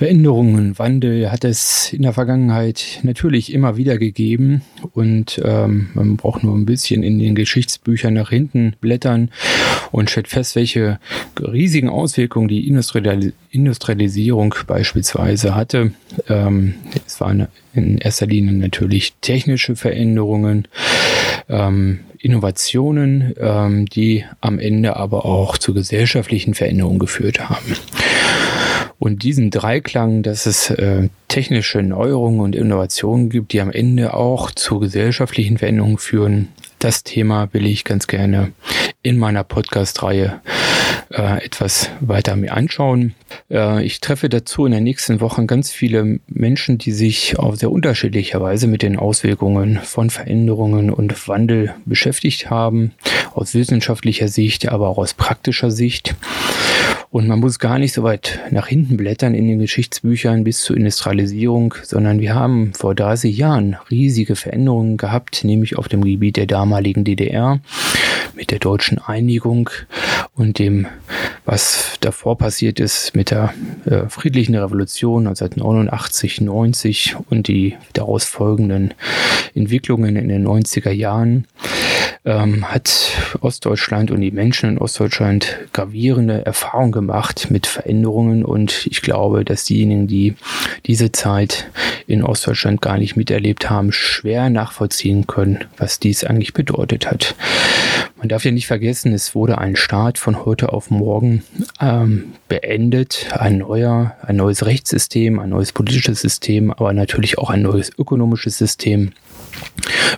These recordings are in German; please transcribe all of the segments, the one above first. Veränderungen, Wandel hat es in der Vergangenheit natürlich immer wieder gegeben und man braucht nur ein bisschen in den Geschichtsbüchern nach hinten blättern und stellt fest, welche riesigen Auswirkungen die Industrialisierung beispielsweise hatte. Es waren in erster Linie natürlich technische Veränderungen, Innovationen, die am Ende aber auch zu gesellschaftlichen Veränderungen geführt haben. Und diesen Dreiklang, dass es technische Neuerungen und Innovationen gibt, die am Ende auch zu gesellschaftlichen Veränderungen führen, das Thema will ich ganz gerne in meiner Podcast-Reihe etwas weiter mir anschauen. Ich treffe dazu in den nächsten Wochen ganz viele Menschen, die sich auf sehr unterschiedliche Weise mit den Auswirkungen von Veränderungen und Wandel beschäftigt haben, aus wissenschaftlicher Sicht, aber auch aus praktischer Sicht. Und man muss gar nicht so weit nach hinten blättern in den Geschichtsbüchern bis zur Industrialisierung, sondern wir haben vor 30 Jahren riesige Veränderungen gehabt, nämlich auf dem Gebiet der damaligen DDR mit der deutschen Einigung und dem, was davor passiert ist mit der friedlichen Revolution 1989, 90 und die daraus folgenden Entwicklungen in den 90er Jahren. Hat Ostdeutschland und die Menschen in Ostdeutschland gravierende Erfahrungen gemacht mit Veränderungen und ich glaube, dass diejenigen, die diese Zeit in Ostdeutschland gar nicht miterlebt haben, schwer nachvollziehen können, was dies eigentlich bedeutet hat. Man darf ja nicht vergessen, es wurde ein Staat von heute auf morgen beendet, ein neues Rechtssystem, ein neues politisches System, aber natürlich auch ein neues ökonomisches System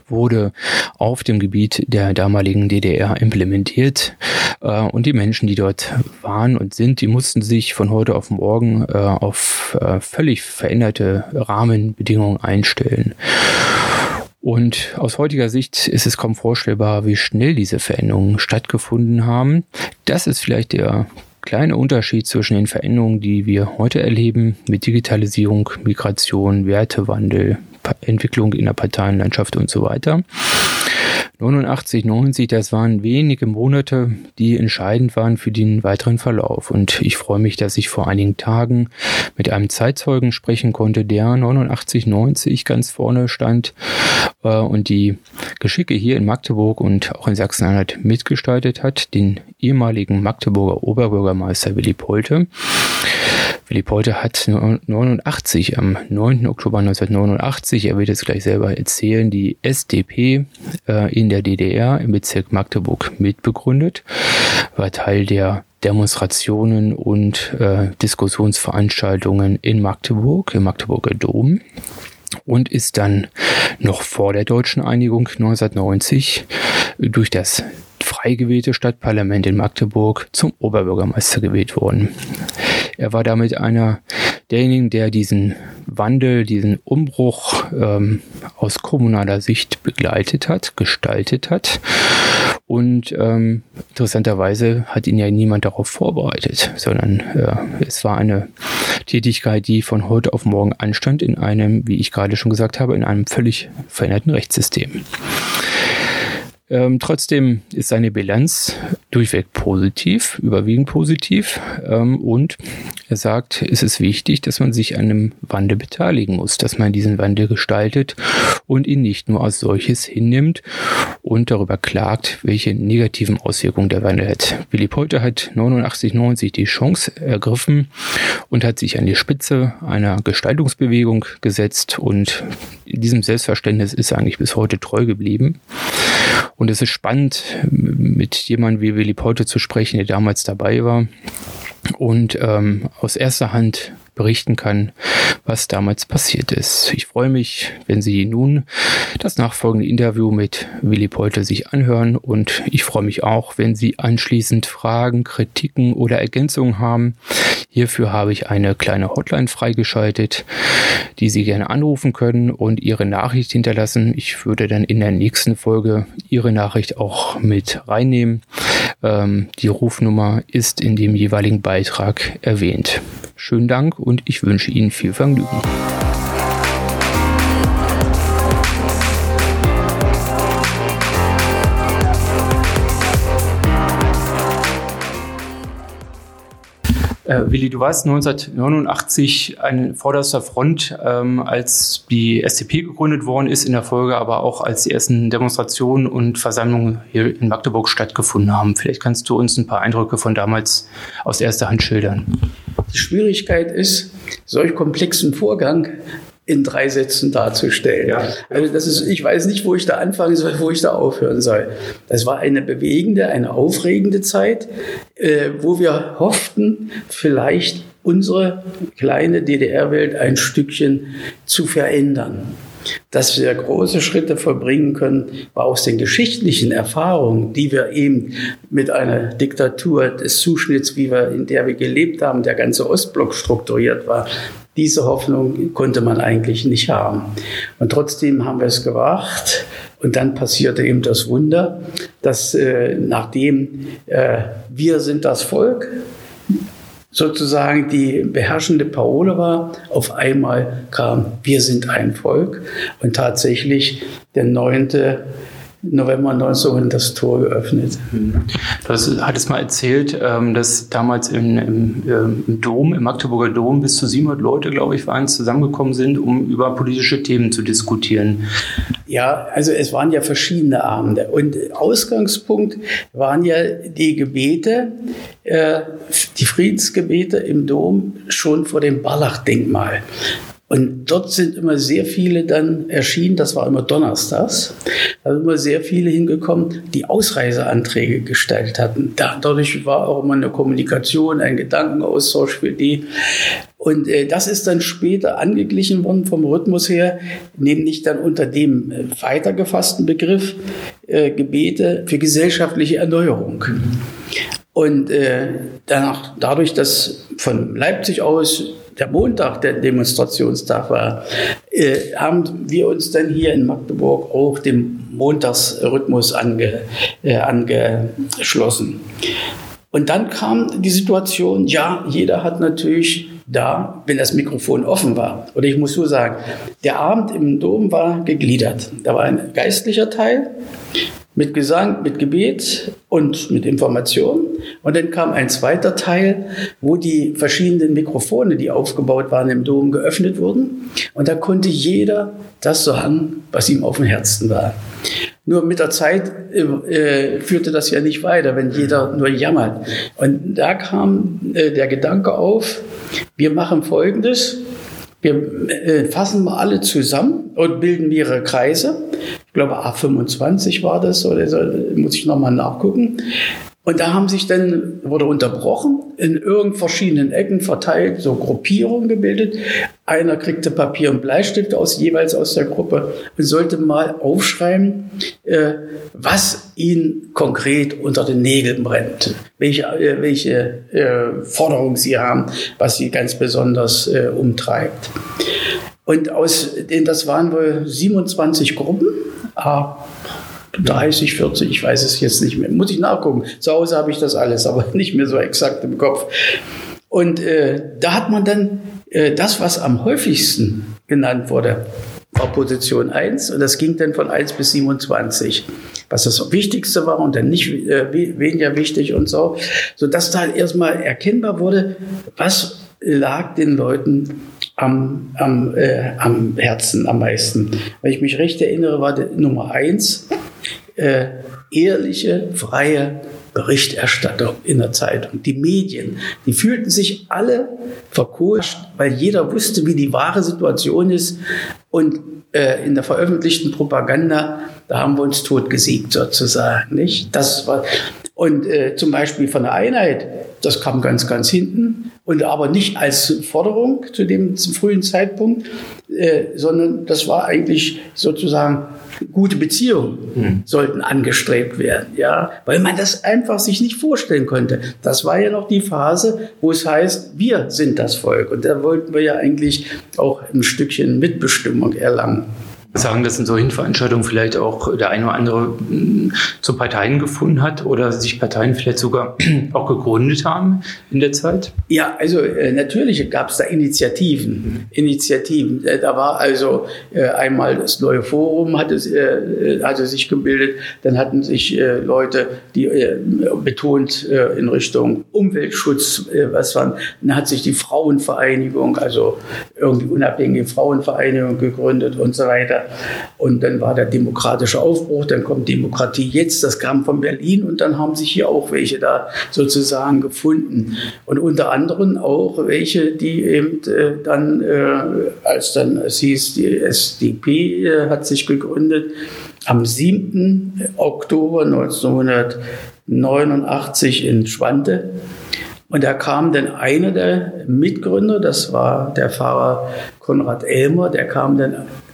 wurde auf dem Gebiet der damaligen DDR implementiert und die Menschen, die dort waren und sind, die mussten sich von heute auf morgen auf völlig veränderte Rahmenbedingungen einstellen. Und aus heutiger Sicht ist es kaum vorstellbar, wie schnell diese Veränderungen stattgefunden haben. Das ist vielleicht der kleine Unterschied zwischen den Veränderungen, die wir heute erleben, mit Digitalisierung, Migration, Wertewandel, Entwicklung in der Parteienlandschaft und so weiter. 89, 90, das waren wenige Monate, die entscheidend waren für den weiteren Verlauf. Und ich freue mich, dass ich vor einigen Tagen mit einem Zeitzeugen sprechen konnte, der 89, 90 ganz vorne stand und die Geschicke hier in Magdeburg und auch in Sachsen-Anhalt mitgestaltet hat, den ehemaligen Magdeburger Oberbürgermeister Willi Polte. Willi Polte hat 89, am 9. Oktober 1989, er wird es gleich selber erzählen, die SDP in der DDR im Bezirk Magdeburg mitbegründet, war Teil der Demonstrationen und Diskussionsveranstaltungen in Magdeburg, im Magdeburger Dom und ist dann noch vor der deutschen Einigung 1990 durch das frei gewählte Stadtparlament in Magdeburg zum Oberbürgermeister gewählt worden. Er war damit einer derjenigen, der diesen Wandel, diesen Umbruch aus kommunaler Sicht begleitet hat, gestaltet hat. Und interessanterweise hat ihn ja niemand darauf vorbereitet, sondern es war eine Tätigkeit, die von heute auf morgen anstand in einem, wie ich gerade schon gesagt habe, in einem völlig veränderten Rechtssystem. Trotzdem ist seine Bilanz durchweg positiv, überwiegend positiv. Und er sagt, es ist wichtig, dass man sich an einem Wandel beteiligen muss, dass man diesen Wandel gestaltet und ihn nicht nur als solches hinnimmt und darüber klagt, welche negativen Auswirkungen der Wandel hat. Willi Polte hat 89, 90 die Chance ergriffen und hat sich an die Spitze einer Gestaltungsbewegung gesetzt und in diesem Selbstverständnis ist er eigentlich bis heute treu geblieben. Und es ist spannend, mit jemandem wie Willi Polte zu sprechen, der damals dabei war und aus erster Hand berichten kann, was damals passiert ist. Ich freue mich, wenn Sie nun das nachfolgende Interview mit Willi Polte sich anhören und ich freue mich auch, wenn Sie anschließend Fragen, Kritiken oder Ergänzungen haben. Hierfür habe ich eine kleine Hotline freigeschaltet, die Sie gerne anrufen können und Ihre Nachricht hinterlassen. Ich würde dann in der nächsten Folge Ihre Nachricht auch mit reinnehmen. Die Rufnummer ist in dem jeweiligen Beitrag erwähnt. Schönen Dank und ich wünsche Ihnen viel Vergnügen. Willi, du warst 1989 an vorderster Front, als die SDP gegründet worden ist, in der Folge aber auch, als die ersten Demonstrationen und Versammlungen hier in Magdeburg stattgefunden haben. Vielleicht kannst du uns ein paar Eindrücke von damals aus erster Hand schildern. Die Schwierigkeit ist, solch komplexen Vorgang in 3 Sätzen darzustellen. Ja. Also das ist, ich weiß nicht, wo ich da anfangen soll, wo ich da aufhören soll. Das war eine bewegende, eine aufregende Zeit, wo wir hofften, vielleicht unsere kleine DDR-Welt ein Stückchen zu verändern. Dass wir große Schritte vollbringen können, war aus den geschichtlichen Erfahrungen, die wir eben mit einer Diktatur des Zuschnitts, in der wir gelebt haben, der ganze Ostblock strukturiert war. Diese Hoffnung konnte man eigentlich nicht haben. Und trotzdem haben wir es gewagt. Und dann passierte eben das Wunder, dass nachdem wir sind das Volk, sozusagen die beherrschende Parole war, auf einmal kam, wir sind ein Volk. Und tatsächlich der 9. November 1900 das Tor geöffnet. Du hattest mal erzählt, dass damals im Dom, im Magdeburger Dom, bis zu 700 Leute, glaube ich, waren, zusammengekommen sind, um über politische Themen zu diskutieren. Ja, also es waren ja verschiedene Abende. Und Ausgangspunkt waren ja die Gebete, die Friedensgebete im Dom schon vor dem Barlach-Denkmal. Und dort sind immer sehr viele dann erschienen, das war immer donnerstags, da sind immer sehr viele hingekommen, die Ausreiseanträge gestellt hatten. Dadurch war auch immer eine Kommunikation, ein Gedankenaustausch für die. Und das ist dann später angeglichen worden vom Rhythmus her, nämlich dann unter dem weiter gefassten Begriff Gebete für gesellschaftliche Erneuerung. Und danach, dadurch, dass von Leipzig aus der Montag der Demonstrationstag war, haben wir uns dann hier in Magdeburg auch dem Montagsrhythmus angeschlossen. Und dann kam die Situation, ja, jeder hat natürlich da, wenn das Mikrofon offen war, oder ich muss so sagen, der Abend im Dom war gegliedert. Da war ein geistlicher Teil mit Gesang, mit Gebet und mit Information. Und dann kam ein zweiter Teil, wo die verschiedenen Mikrofone, die aufgebaut waren im Dom, geöffnet wurden. Und da konnte jeder das sagen, was ihm auf dem Herzen war. Nur mit der Zeit führte das ja nicht weiter, wenn jeder nur jammert. Und da kam der Gedanke auf, wir machen Folgendes. Wir fassen mal alle zusammen und bilden mehrere Kreise. Ich glaube, A25 war das, oder so, muss ich nochmal nachgucken. Und da haben sich dann, wurde unterbrochen, in irgend verschiedenen Ecken verteilt, so Gruppierungen gebildet. Einer kriegte Papier und Bleistift jeweils aus der Gruppe und sollte mal aufschreiben, was ihn konkret unter den Nägeln brennt, welche Forderungen sie haben, was sie ganz besonders umtreibt. Und das waren wohl 27 Gruppen, 30, 40, ich weiß es jetzt nicht mehr. Muss ich nachgucken. Zu Hause habe ich das alles, aber nicht mehr so exakt im Kopf. Und da hat man dann das, was am häufigsten genannt wurde, war Position 1. Und das ging dann von 1 bis 27. Was das Wichtigste war und dann nicht weniger wichtig und so. Sodass da erstmal erkennbar wurde, was lag den Leuten am Herzen am meisten. Wenn ich mich recht erinnere, war Nummer 1... ehrliche, freie Berichterstattung in der Zeitung. Die Medien, die fühlten sich alle vercoacht, weil jeder wusste, wie die wahre Situation ist. Und in der veröffentlichten Propaganda, da haben wir uns tot gesiegt sozusagen. Nicht? Das war, und zum Beispiel von der Einheit, das kam ganz, ganz hinten. Und aber nicht als Forderung zu dem frühen Zeitpunkt, sondern das war eigentlich sozusagen gute Beziehungen sollten angestrebt werden, ja, weil man das einfach sich nicht vorstellen konnte. Das war ja noch die Phase, wo es heißt, wir sind das Volk. Und da wollten wir ja eigentlich auch ein Stückchen Mitbestimmung erlangen. sagen, dass in solchen Veranstaltungen vielleicht auch der eine oder andere zu Parteien gefunden hat oder sich Parteien vielleicht sogar auch gegründet haben in der Zeit? Ja, also natürlich gab es da Initiativen. Da war also einmal das Neue Forum hatte sich gebildet, dann hatten sich Leute, die betont in Richtung Umweltschutz was waren. Dann hat sich die Frauenvereinigung, also irgendwie unabhängige Frauenvereinigung gegründet und so weiter. Und dann war der demokratische Aufbruch, dann kommt Demokratie jetzt, das kam von Berlin und dann haben sich hier auch welche da sozusagen gefunden. Und unter anderem auch welche, die eben als dann es hieß, die SDP hat sich gegründet, am 7. Oktober 1989 in Schwante. Und da kam dann einer der Mitgründer, das war der Pfarrer Konrad Elmer,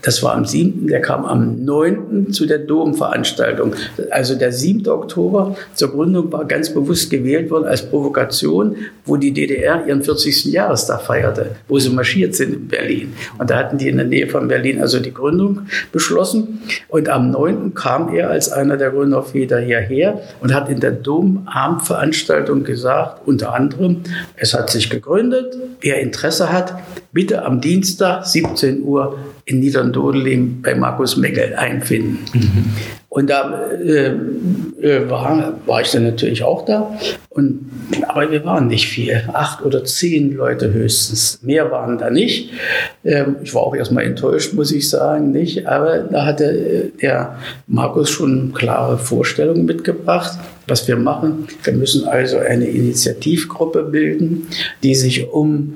das war am 7., der kam am 9. zu der Domveranstaltung. Also der 7. Oktober zur Gründung war ganz bewusst gewählt worden als Provokation, wo die DDR ihren 40. Jahrestag feierte, wo sie marschiert sind in Berlin. Und da hatten die in der Nähe von Berlin also die Gründung beschlossen. Und am 9. kam er als einer der Gründerväter hierher und hat in der Domabendveranstaltung gesagt, unter anderem, es hat sich gegründet, wer Interesse hat, bitte am Dienstag 17 Uhr in Niederndodeleben bei Markus Meckel einfinden. Mhm. Und da war ich dann natürlich auch da. Aber wir waren nicht viel, 8 oder 10 Leute höchstens. Mehr waren da nicht. Ich war auch erstmal enttäuscht, muss ich sagen, nicht. Aber da hatte der Markus schon klare Vorstellungen mitgebracht, was wir machen. Wir müssen also eine Initiativgruppe bilden, die sich um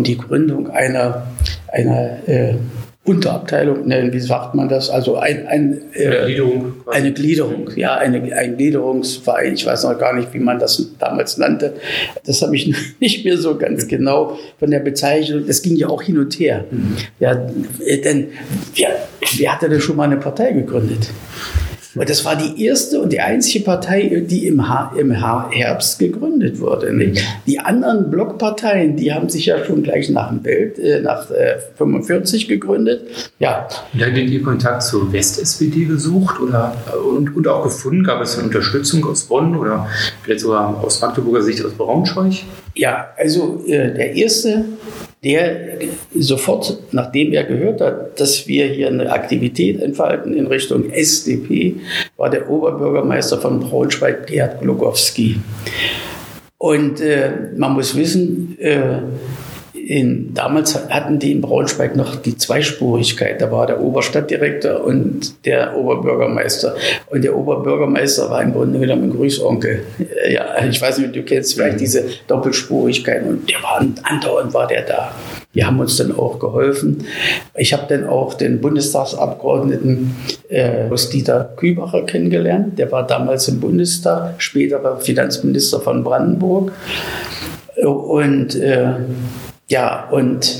die Gründung einer Unterabteilung nennen, wie sagt man das? Also eine Gliederung, ja, ein Gliederungsverein. Ich weiß noch gar nicht, wie man das damals nannte. Das habe ich nicht mehr so ganz genau von der Bezeichnung. Das ging ja auch hin und her. Ja, denn wer hatte denn schon mal eine Partei gegründet? Und das war die erste und die einzige Partei, die im Herbst gegründet wurde. Nicht? Die anderen Blockparteien, die haben sich ja schon gleich nach dem Bild, nach 1945 gegründet. Ja. Und habt ihr Kontakt zur West-SPD gesucht und auch gefunden? Gab es eine Unterstützung aus Bonn oder vielleicht sogar aus Magdeburger Sicht aus Braunschweig? Ja, also der erste, der sofort, nachdem er gehört hat, dass wir hier eine Aktivität entfalten in Richtung SDP, war der Oberbürgermeister von Braunschweig, Gerhard Glogowski. Und man muss wissen, damals hatten die in Braunschweig noch die Zweispurigkeit. Da war der Oberstadtdirektor und der Oberbürgermeister. Und der Oberbürgermeister war im Grunde genommen ein Grüßonkel. Ja, ich weiß nicht, du kennst vielleicht diese Doppelspurigkeit. Und andauernd war der da. Die haben uns dann auch geholfen. Ich habe dann auch den Bundestagsabgeordneten Dieter Kühlbacher kennengelernt. Der war damals im Bundestag, späterer Finanzminister von Brandenburg. Und und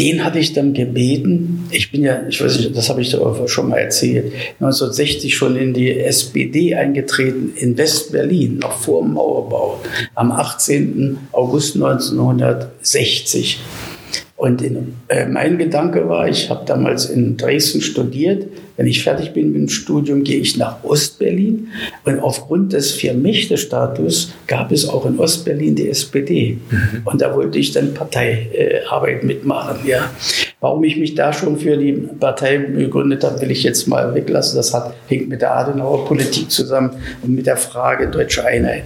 den hatte ich dann gebeten, ich weiß nicht, das habe ich schon mal erzählt, 1960 schon in die SPD eingetreten, in West-Berlin, noch vor dem Mauerbau, am 18. August 1960. Und mein Gedanke war, ich habe damals in Dresden studiert, wenn ich fertig bin mit dem Studium, gehe ich nach Ostberlin. Und aufgrund des Vier-Mächte-Status gab es auch in Ostberlin die SPD. Mhm. Und da wollte ich dann Parteiarbeit mitmachen. Ja. Warum ich mich da schon für die Partei gegründet habe, will ich jetzt mal weglassen. Das hängt mit der Adenauer-Politik zusammen und mit der Frage deutscher Einheit.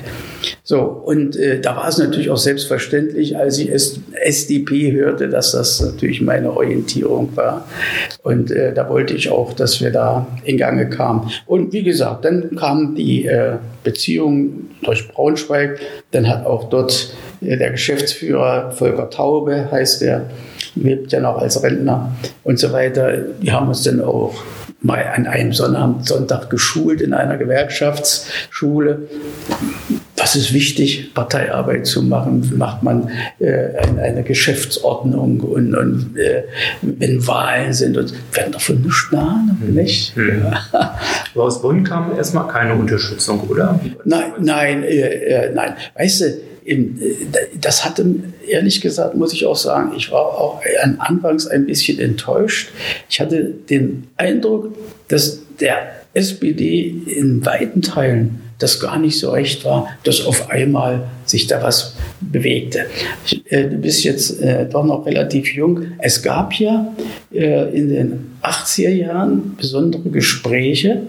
So, und da war es natürlich auch selbstverständlich, als ich SDP hörte, dass das natürlich meine Orientierung war. Und da wollte ich auch, dass wir da in Gange kamen. Und wie gesagt, dann kamen die Beziehungen durch Braunschweig. Dann hat auch dort der Geschäftsführer Volker Taube, heißt er, lebt ja noch als Rentner und so weiter. Die haben uns dann auch mal an einem Sonntag geschult in einer Gewerkschaftsschule. Was ist wichtig, Parteiarbeit zu machen? Macht man eine Geschäftsordnung und wenn Wahlen sind und werden davon nichts eine Ahnung, nicht? Mhm. Ja. Aber aus Bonn kam erstmal keine Unterstützung, oder? Nein. Weißt du, das hatte, ehrlich gesagt, muss ich auch sagen, ich war auch anfangs ein bisschen enttäuscht. Ich hatte den Eindruck, dass der SPD in weiten Teilen das gar nicht so recht war, dass auf einmal sich da was bewegte. Du bist jetzt doch noch relativ jung. Es gab ja in den 80er Jahren besondere Gespräche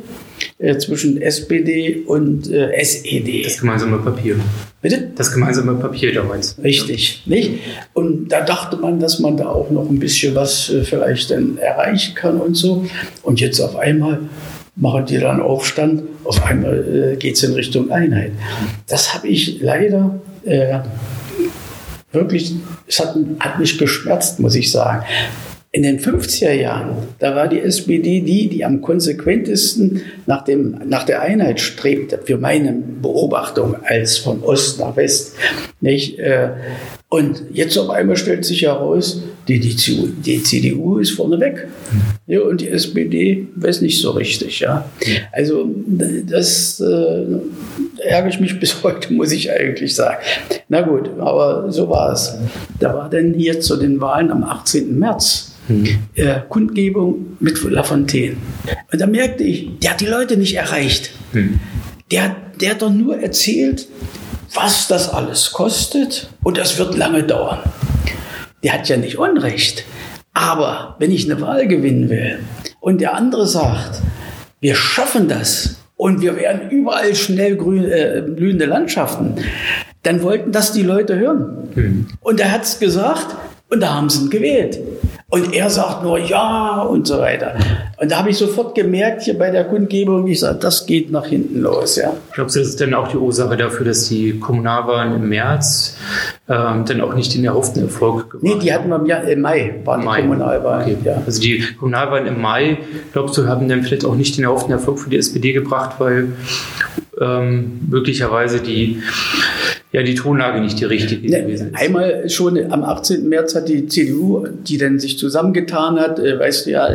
zwischen SPD und SED. Das gemeinsame Papier. Bitte? Das gemeinsame Papier damals. Richtig, ja. Nicht? Und da dachte man, dass man da auch noch ein bisschen was vielleicht dann erreichen kann und so. Und jetzt auf einmal machen die dann Aufstand, auf einmal geht es in Richtung Einheit. Das habe ich leider wirklich, es hat mich geschmerzt, muss ich sagen. In den 50er Jahren, da war die SPD die am konsequentesten nach der Einheit strebte, für meine Beobachtung, als von Ost nach West. Nicht? Und jetzt auf einmal stellt sich heraus, die CDU ist vorneweg. Ja, und die SPD weiß nicht so richtig. Ja. Also das ärgere ich mich bis heute, muss ich eigentlich sagen. Na gut, aber so war es. Da war dann hier zu den Wahlen am 18. März Kundgebung mit Lafontaine. Und da merkte ich, der hat die Leute nicht erreicht. Der hat doch nur erzählt, was das alles kostet, und das wird lange dauern. Der hat ja nicht Unrecht. Aber wenn ich eine Wahl gewinnen will und der andere sagt, wir schaffen das und wir werden überall schnell blühende Landschaften, dann wollten das die Leute hören. Und er hat es gesagt und da haben sie ihn gewählt. Und er sagt nur ja und so weiter. Und da habe ich sofort gemerkt, hier bei der Kundgebung, ich sage, das geht nach hinten los. Ja. Glaubst du, das ist dann auch die Ursache dafür, dass die Kommunalwahlen im März dann auch nicht den erhofften Erfolg gebracht haben? Nee, die hatten wir im Mai, waren die Kommunalwahlen. Okay. Ja. Also die Kommunalwahlen im Mai, glaubst du, haben dann vielleicht auch nicht den erhofften Erfolg für die SPD gebracht, weil möglicherweise die Tonlage nicht die richtige gewesen ist. Einmal schon am 18. März hat die CDU, die dann sich zusammengetan hat, weißt du ja,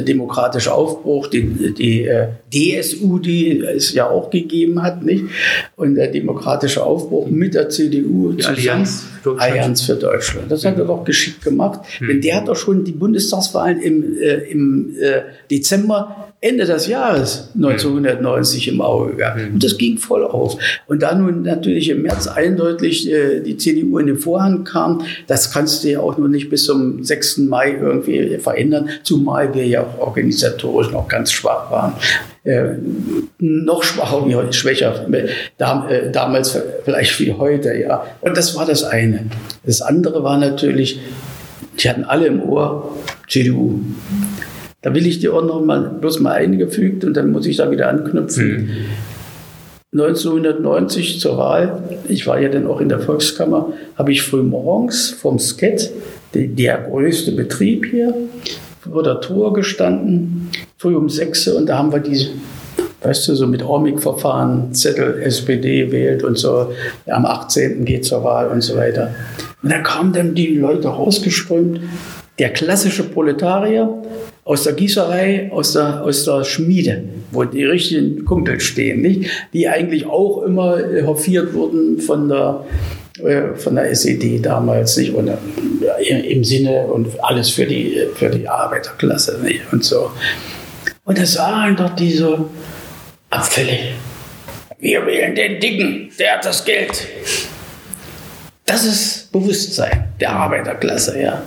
demokratischer Aufbruch, die DSU, die es ja auch gegeben hat, nicht? Und der demokratische Aufbruch mit der CDU zusammen. Allianz für Deutschland. Das hat er doch geschickt gemacht, denn der hat doch schon die Bundestagswahlen im Dezember, Ende des Jahres 1990 im Auge gehabt. Und das ging voll auf. Und da nun natürlich im März eindeutig die CDU in den Vorhang kam, das kannst du ja auch nur nicht bis zum 6. Mai irgendwie verändern, zumal wir ja auch organisatorisch noch ganz schwach waren. Noch schwächer damals vielleicht wie heute, ja. Und das war das eine. Das andere war natürlich, die hatten alle im Ohr CDU. Da will ich dir auch noch bloß mal eingefügt und dann muss ich da wieder anknüpfen. 1990 zur Wahl, ich war ja dann auch in der Volkskammer, habe ich frühmorgens vom Skett, der größte Betrieb hier, vor der Tor gestanden, früh um 6 Uhr, und da haben wir diese, weißt du, so mit Ormig-Verfahren, Zettel, SPD wählt und so, am 18. geht zur Wahl und so weiter. Und da kamen dann die Leute rausgeströmt, der klassische Proletarier aus der Gießerei, aus der Schmiede, wo die richtigen Kumpels stehen, nicht? Die eigentlich auch immer hofiert wurden von der SED damals, nicht? Und im Sinne und alles für die Arbeiterklasse, nicht? Und so. Und da sahen doch die so abfällig: Wir wählen den Dicken, der hat das Geld. Das ist Bewusstsein der Arbeiterklasse, ja.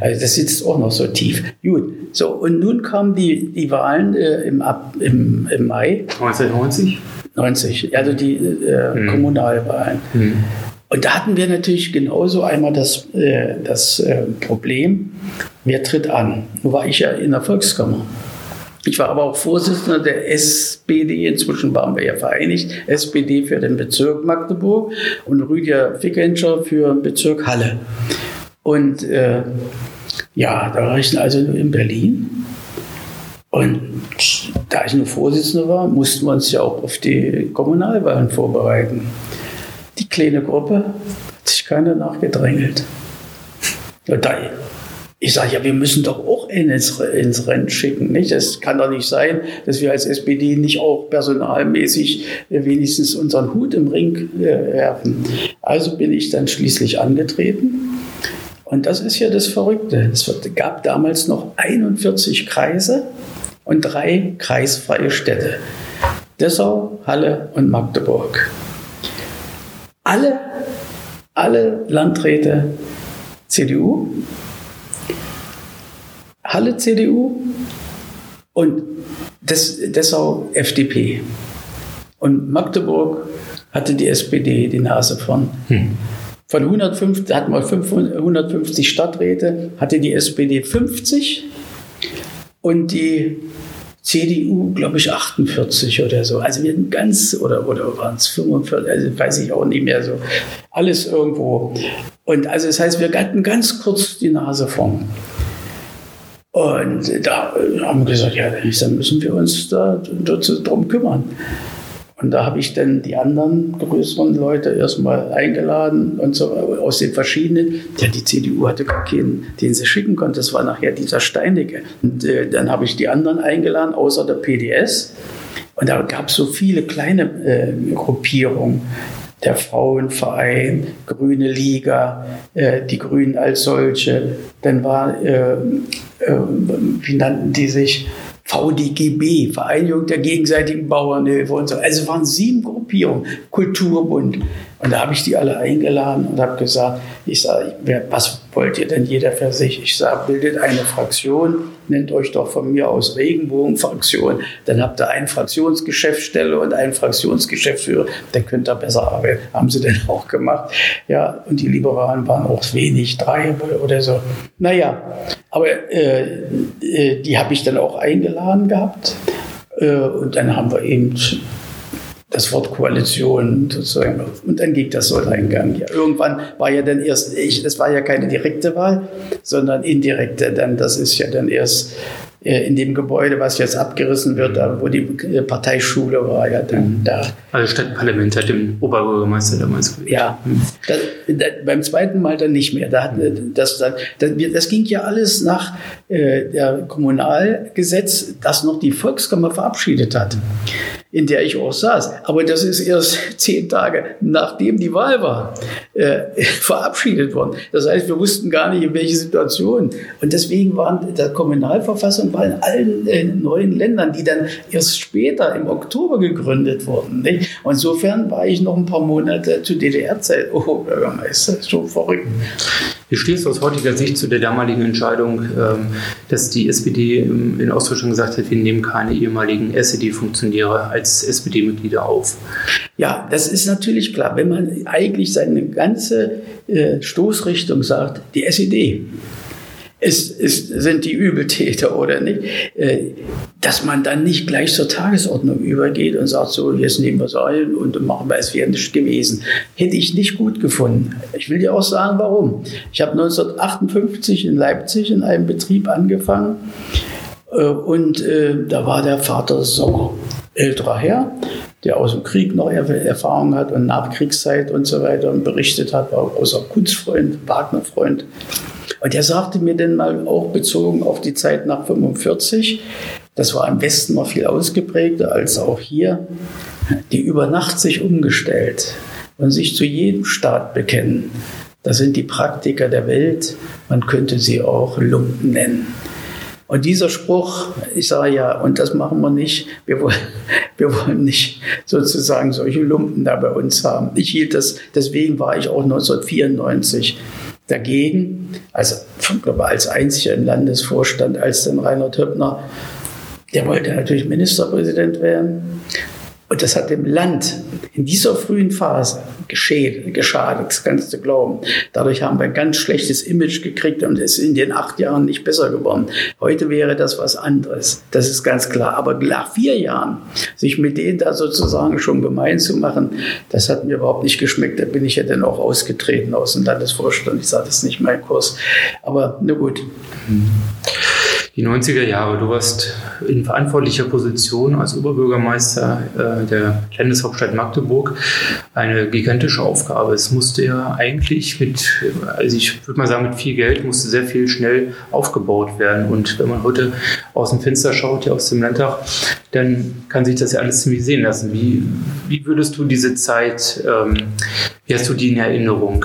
Also das sitzt auch noch so tief. Gut, so, und nun kamen die Wahlen im Mai. 1990? 90, also die Kommunalwahlen. Und da hatten wir natürlich genauso einmal das Problem, wer tritt an? Nun war ich ja in der Volkskammer. Ich war aber auch Vorsitzender der SPD, inzwischen waren wir ja vereinigt, SPD für den Bezirk Magdeburg und Rüdiger Fickenscher für den Bezirk Halle. Und da war ich also in Berlin. Und da ich nur Vorsitzender war, mussten wir uns ja auch auf die Kommunalwahlen vorbereiten. Die kleine Gruppe hat sich keiner nachgedrängelt. Und da Ich sage, ja, wir müssen doch auch ins Rennen schicken, nicht? Das kann doch nicht sein, dass wir als SPD nicht auch personalmäßig wenigstens unseren Hut im Ring werfen. Also bin ich dann schließlich angetreten. Und das ist ja das Verrückte. Es gab damals noch 41 Kreise und 3 kreisfreie Städte. Dessau, Halle und Magdeburg. Alle Landräte CDU, Halle CDU und Dessau FDP. Und Magdeburg hatte die SPD die Nase vorn. Von 150, hatten wir 150 Stadträte, hatte die SPD 50 und die CDU, glaube ich, 48 oder so. Also wir hatten ganz, oder waren es 45, also weiß ich auch nicht mehr so. Alles irgendwo. Und also das heißt, wir hatten ganz kurz die Nase vorn. Und da haben wir gesagt, ja, dann müssen wir uns da drum kümmern. Und da habe ich dann die anderen größeren Leute erstmal eingeladen und so aus den verschiedenen. Ja, die CDU hatte gar keinen, den sie schicken konnte. Das war nachher dieser Steinecke. Und dann habe ich die anderen eingeladen, außer der PDS. Und da gab es so viele kleine Gruppierungen. Der Frauenverein, Grüne Liga, die Grünen als solche. Dann war, wie nannten die sich? VDGB, Vereinigung der gegenseitigen Bauernhilfe und so. Also waren 7 Gruppierungen, Kulturbund. Und da habe ich die alle eingeladen und habe gesagt, was wollt ihr denn jeder für sich? Ich sage, bildet eine Fraktion, nennt euch doch von mir aus Regenbogenfraktion. Dann habt ihr eine Fraktionsgeschäftsstelle und einen Fraktionsgeschäftsführer. Dann könnt ihr besser arbeiten. Haben sie denn auch gemacht. Ja, und die Liberalen waren auch wenig, 3 oder so. Naja, aber die habe ich dann auch eingeladen gehabt. Und dann haben wir eben das Wort Koalition sozusagen. Und dann ging das so in Gang. Ja, irgendwann war ja dann erst, das war ja keine direkte Wahl, sondern indirekte. Denn das ist ja dann erst in dem Gebäude, was jetzt abgerissen wird, da, wo die Parteischule war, ja dann da. Also Stadtparlament hat den Oberbürgermeister damals gewählt. Ja, beim zweiten Mal dann nicht mehr. Das ging ja alles nach der Kommunalgesetz, das noch die Volkskammer verabschiedet hat, in der ich auch saß. Aber das ist erst 10 Tage, nachdem die Wahl war, verabschiedet worden. Das heißt, wir wussten gar nicht, in welche Situation. Und deswegen waren der Kommunalverfassung war in allen neuen Ländern, die dann erst später im Oktober gegründet wurden. Nicht? Und insofern war ich noch ein paar Monate zu DDR-Zeit Oberbürgermeister. Schon verrückt. Wie stehst du aus heutiger Sicht zu der damaligen Entscheidung, dass die SPD in Ostdeutschland gesagt hat, wir nehmen keine ehemaligen SED-Funktionäre als SPD-Mitglieder auf? Ja, das ist natürlich klar. Wenn man eigentlich seine ganze Stoßrichtung sagt, die SED sind die Übeltäter oder nicht, dass man dann nicht gleich zur Tagesordnung übergeht und sagt, so, jetzt nehmen wir es ein und machen wir es, wäre nicht gewesen. Hätte ich nicht gut gefunden. Ich will dir auch sagen, warum. Ich habe 1958 in Leipzig in einem Betrieb angefangen und da war der Vater Sommer, älterer Herr, der aus dem Krieg noch Erfahrung hat und Nachkriegszeit und so weiter und berichtet hat, war ein großer Kunstfreund, Wagnerfreund. Und er sagte mir dann mal auch bezogen auf die Zeit nach 45, das war im Westen noch viel ausgeprägter als auch hier, die über Nacht sich umgestellt und sich zu jedem Staat bekennen. Das sind die Praktiker der Welt, man könnte sie auch Lumpen nennen. Und dieser Spruch, ich sage ja, und das machen wir nicht, wir wollen nicht sozusagen solche Lumpen da bei uns haben. Ich hielt das, deswegen war ich auch 1994 dagegen, also ich glaube, als einziger im Landesvorstand, als dann Reinhard Höppner, der wollte natürlich Ministerpräsident werden. Und das hat dem Land in dieser frühen Phase geschadet, das kannst du glauben. Dadurch haben wir ein ganz schlechtes Image gekriegt und es ist in den 8 Jahren nicht besser geworden. Heute wäre das was anderes, das ist ganz klar. Aber nach 4 Jahren, sich mit denen da sozusagen schon gemein zu machen, das hat mir überhaupt nicht geschmeckt. Da bin ich ja dann auch ausgetreten aus dem Landesvorstand. Ich sah das nicht mein Kurs. Aber na gut. die 90er Jahre. Du warst in verantwortlicher Position als Oberbürgermeister der Landeshauptstadt Magdeburg. Eine gigantische Aufgabe. Es musste ja eigentlich mit viel Geld musste sehr viel schnell aufgebaut werden. Und wenn man heute aus dem Fenster schaut, hier aus dem Landtag, dann kann sich das ja alles ziemlich sehen lassen. Wie würdest du diese Zeit, wie hast du die in Erinnerung?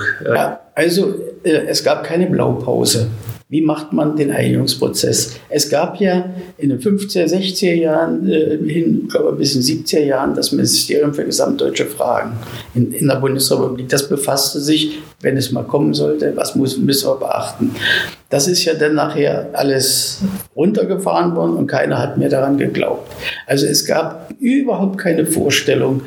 Es gab keine Blaupause. Wie macht man den Einigungsprozess? Es gab ja in den 50er, 60er Jahren bis in den 70er Jahren das Ministerium für gesamtdeutsche Fragen in der Bundesrepublik. Das befasste sich, wenn es mal kommen sollte, was müssen wir beachten. Das ist ja dann nachher alles runtergefahren worden und keiner hat mehr daran geglaubt. Also es gab überhaupt keine Vorstellung,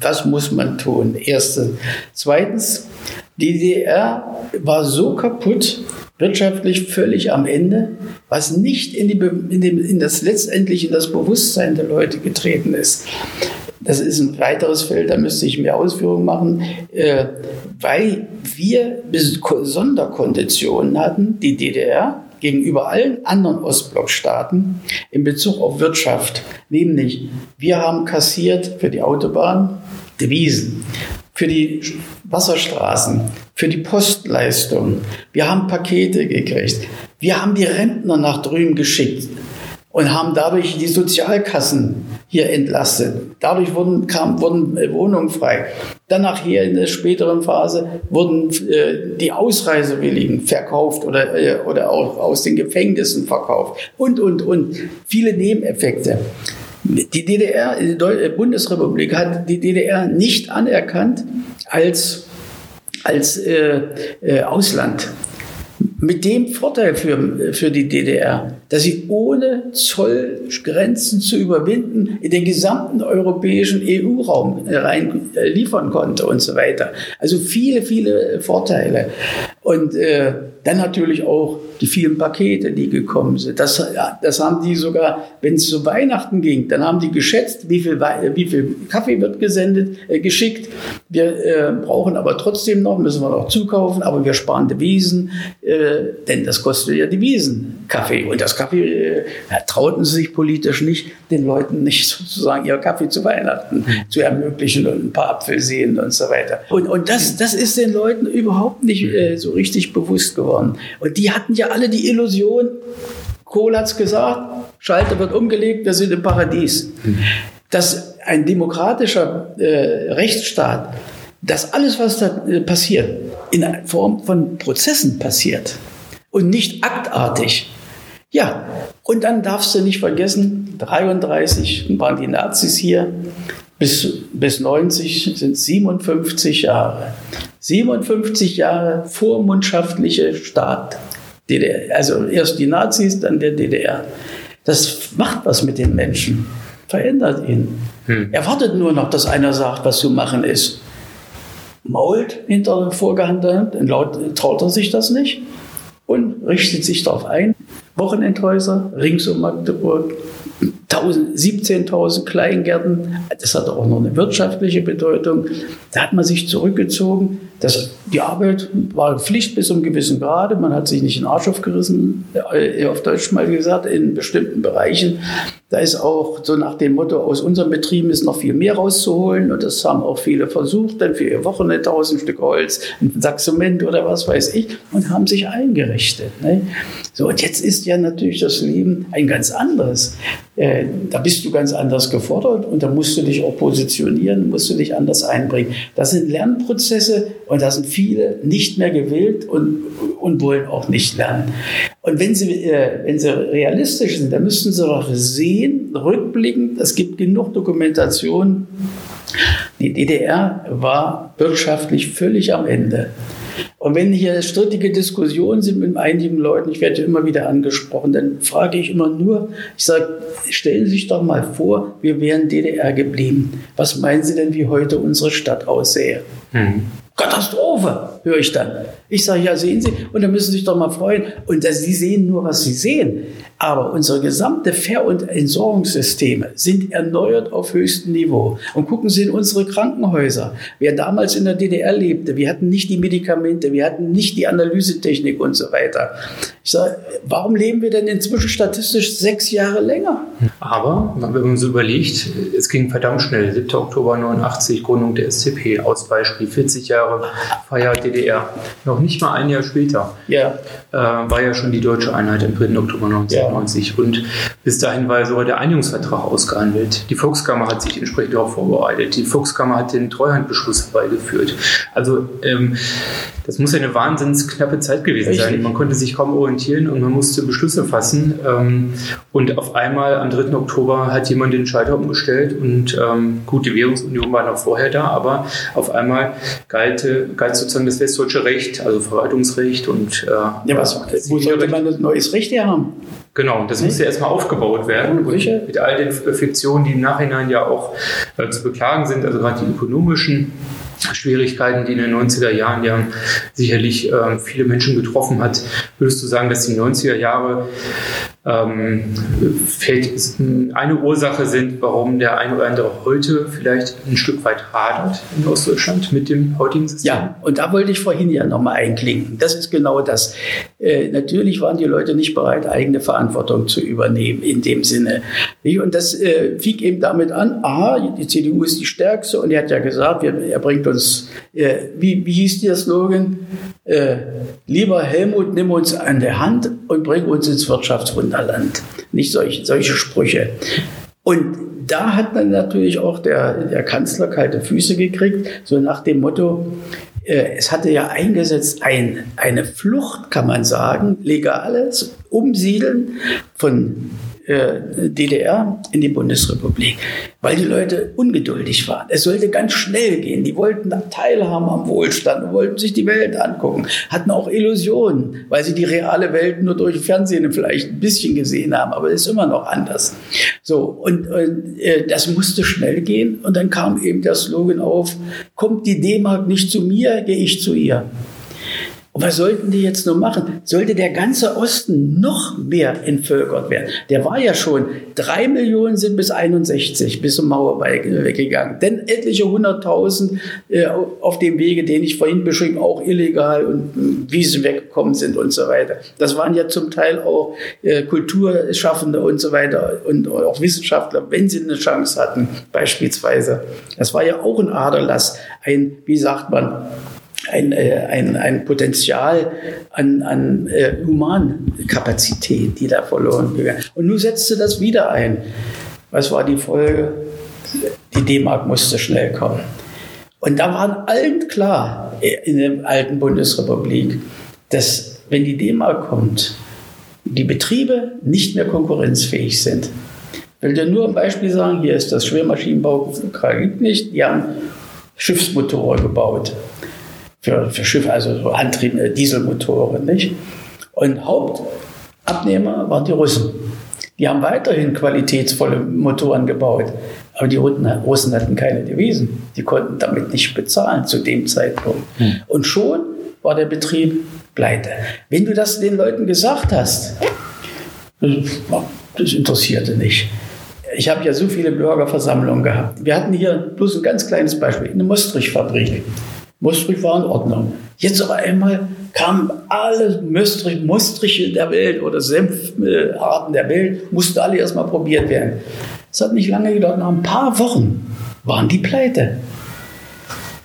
was muss man tun. Erstens. Zweitens, die DDR war so kaputt, wirtschaftlich völlig am Ende, was nicht in das Bewusstsein der Leute getreten ist. Das ist ein weiteres Feld, da müsste ich mehr Ausführungen machen, weil wir Sonderkonditionen hatten, die DDR gegenüber allen anderen Ostblockstaaten in Bezug auf Wirtschaft. Nämlich, wir haben kassiert für die Autobahn Devisen, für die Wasserstraßen, für die Postleistungen. Wir haben Pakete gekriegt. Wir haben die Rentner nach drüben geschickt und haben dadurch die Sozialkassen hier entlastet. Dadurch wurden Wohnungen frei. Danach hier in der späteren Phase wurden die Ausreisewilligen verkauft oder auch aus den Gefängnissen verkauft und. Viele Nebeneffekte. Die Bundesrepublik hat die DDR nicht anerkannt als Ausland. Mit dem Vorteil für die DDR, dass sie ohne Zollgrenzen zu überwinden in den gesamten europäischen EU-Raum rein liefern konnte und so weiter. Also viele, viele Vorteile. Und dann natürlich auch die vielen Pakete, die gekommen sind. Das haben die sogar, wenn es zu Weihnachten ging, dann haben die geschätzt, wie viel Kaffee wird geschickt. Wir brauchen aber trotzdem noch, müssen wir noch zukaufen, aber wir sparen Devisen, denn das kostet ja Devisen, Kaffee. Und das Kaffee trauten sie sich politisch nicht, den Leuten nicht sozusagen ihr Kaffee zu Weihnachten zu ermöglichen und ein paar Apfelsinen und so weiter. Und das ist den Leuten überhaupt nicht so richtig bewusst geworden. Und die hatten ja alle die Illusion, Kohl hat's gesagt, Schalter wird umgelegt, wir sind im Paradies. Dass ein demokratischer Rechtsstaat, dass alles, was da passiert, in Form von Prozessen passiert und nicht aktartig. Ja, und dann darfst du nicht vergessen, 1933 waren die Nazis hier, bis 90 sind 57 Jahre. 57 Jahre vormundschaftliche Staat. DDR. Also erst die Nazis, dann der DDR. Das macht was mit den Menschen, verändert ihn. Er wartet nur noch, dass einer sagt, was zu machen ist. Mault hinter der Vorgehandelt, traut er sich das nicht und richtet sich darauf ein. Wochenendhäuser rings um Magdeburg, 17.000 Kleingärten, das hatte auch noch eine wirtschaftliche Bedeutung. Da hat man sich zurückgezogen. Die Arbeit war Pflicht bis zu einem gewissen Grade. Man hat sich nicht in den Arsch aufgerissen, auf Deutsch mal gesagt, in bestimmten Bereichen. Da ist auch so nach dem Motto, aus unseren Betrieben ist noch viel mehr rauszuholen. Und das haben auch viele versucht, dann für ihr Wochenende 1.000 Stück Holz, ein Sack Zement oder was weiß ich, und haben sich eingerichtet. Ne? So, und jetzt ist ja natürlich das Leben ein ganz anderes. Da bist du ganz anders gefordert und da musst du dich auch positionieren, musst du dich anders einbringen. Das sind Lernprozesse und da sind viele nicht mehr gewillt und wollen auch nicht lernen. Und wenn sie realistisch sind, dann müssten sie doch sehen, rückblickend, es gibt genug Dokumentation, die DDR war wirtschaftlich völlig am Ende. Und wenn hier strittige Diskussionen sind mit einigen Leuten, ich werde immer wieder angesprochen, dann frage ich immer nur, ich sage, stellen Sie sich doch mal vor, wir wären DDR geblieben. Was meinen Sie denn, wie heute unsere Stadt aussähe? Katastrophe! höre ich dann. Ich sage, ja, sehen Sie, und dann müssen Sie sich doch mal freuen. Und Sie sehen nur, was Sie sehen. Aber unsere gesamte Ver- und Entsorgungssysteme sind erneuert auf höchstem Niveau. Und gucken Sie in unsere Krankenhäuser. Wer damals in der DDR lebte, wir hatten nicht die Medikamente, wir hatten nicht die Analysetechnik und so weiter. Ich sage, warum leben wir denn inzwischen statistisch 6 Jahre länger? Aber, wenn man so überlegt, es ging verdammt schnell. 7. Oktober 89, Gründung der SDP, aus Beispiel 40 Jahre Feier DDR. Noch nicht mal ein Jahr später war ja schon die deutsche Einheit am 3. Oktober 1990. Ja. Und bis dahin war sogar der Einigungsvertrag ausgehandelt. Die Volkskammer hat sich entsprechend darauf vorbereitet. Die Volkskammer hat den Treuhandbeschluss herbeigeführt. Also das muss ja eine wahnsinnsknappe Zeit gewesen Richtig. Sein. Man konnte sich kaum orientieren und man musste Beschlüsse fassen. Und auf einmal am 3. Oktober hat jemand den Schalter umgestellt und gut, die Währungsunion war noch vorher da, aber auf einmal galt sozusagen das westdeutsche Recht, also Verwaltungsrecht und wo sollte man ein neues Recht her haben? Genau, das muss ja erstmal aufgebaut werden und mit all den Fiktionen, die im Nachhinein ja auch zu beklagen sind, also gerade die ökonomischen Schwierigkeiten, die in den 90er Jahren ja sicherlich viele Menschen getroffen hat. Würdest du sagen, dass die 90er Jahre eine Ursache sind, warum der ein oder andere heute vielleicht ein Stück weit hadert in Ostdeutschland mit dem heutigen System? Ja, und da wollte ich vorhin ja nochmal einklinken. Das ist genau das. Natürlich waren die Leute nicht bereit, eigene Verantwortung zu übernehmen in dem Sinne. Und das fing eben damit an, die CDU ist die stärkste und er hat ja gesagt, er bringt uns, wie hieß der Slogan? Lieber Helmut, nimm uns an der Hand und bring uns ins Wirtschaftswunderland. Nicht solche Sprüche. Und da hat dann natürlich auch der Kanzler kalte Füße gekriegt, so nach dem Motto, es hatte ja eingesetzt eine Flucht, kann man sagen, legales Umsiedeln von DDR in die Bundesrepublik, weil die Leute ungeduldig waren. Es sollte ganz schnell gehen. Die wollten teilhaben am Wohlstand, wollten sich die Welt angucken, hatten auch Illusionen, weil sie die reale Welt nur durch Fernsehen vielleicht ein bisschen gesehen haben, aber das ist immer noch anders. So, und das musste schnell gehen und dann kam eben der Slogan auf, kommt die D-Mark nicht zu mir, gehe ich zu ihr. Und was sollten die jetzt nur machen? Sollte der ganze Osten noch mehr entvölkert werden? Der war ja schon, 3 Millionen sind bis 61, bis zum Mauerfall weggegangen. Denn etliche 100.000 auf dem Wege, den ich vorhin beschrieben, auch illegal und wie sie weggekommen sind und so weiter. Das waren ja zum Teil auch Kulturschaffende und so weiter und auch Wissenschaftler, wenn sie eine Chance hatten, beispielsweise. Das war ja auch ein Aderlass, ein Potenzial an Humankapazität, die da verloren gegangen. Und nun setzte das wieder ein. Was war die Folge? Die D-Mark musste schnell kommen. Und da waren allen klar, in der alten Bundesrepublik, dass wenn die D-Mark kommt, die Betriebe nicht mehr konkurrenzfähig sind. Ich will dir nur ein Beispiel sagen, hier ist das Schwermaschinenbau, gibt nicht, die haben Schiffsmotoren gebaut. Für Schiffe, also so Antrieb, Dieselmotoren, nicht? Und Hauptabnehmer waren die Russen. Die haben weiterhin qualitätsvolle Motoren gebaut, aber die Russen hatten keine Devisen. Die konnten damit nicht bezahlen zu dem Zeitpunkt. Und schon war der Betrieb pleite. Wenn du das den Leuten gesagt hast, das interessierte nicht. Ich habe ja so viele Bürgerversammlungen gehabt. Wir hatten hier bloß ein ganz kleines Beispiel, eine Mostrich-Fabrik. Mostrich war in Ordnung. Jetzt auf einmal kamen alle Mostriche der Welt oder Senfarten der Welt, mussten alle erstmal probiert werden. Es hat nicht lange gedauert, nach ein paar Wochen waren die pleite.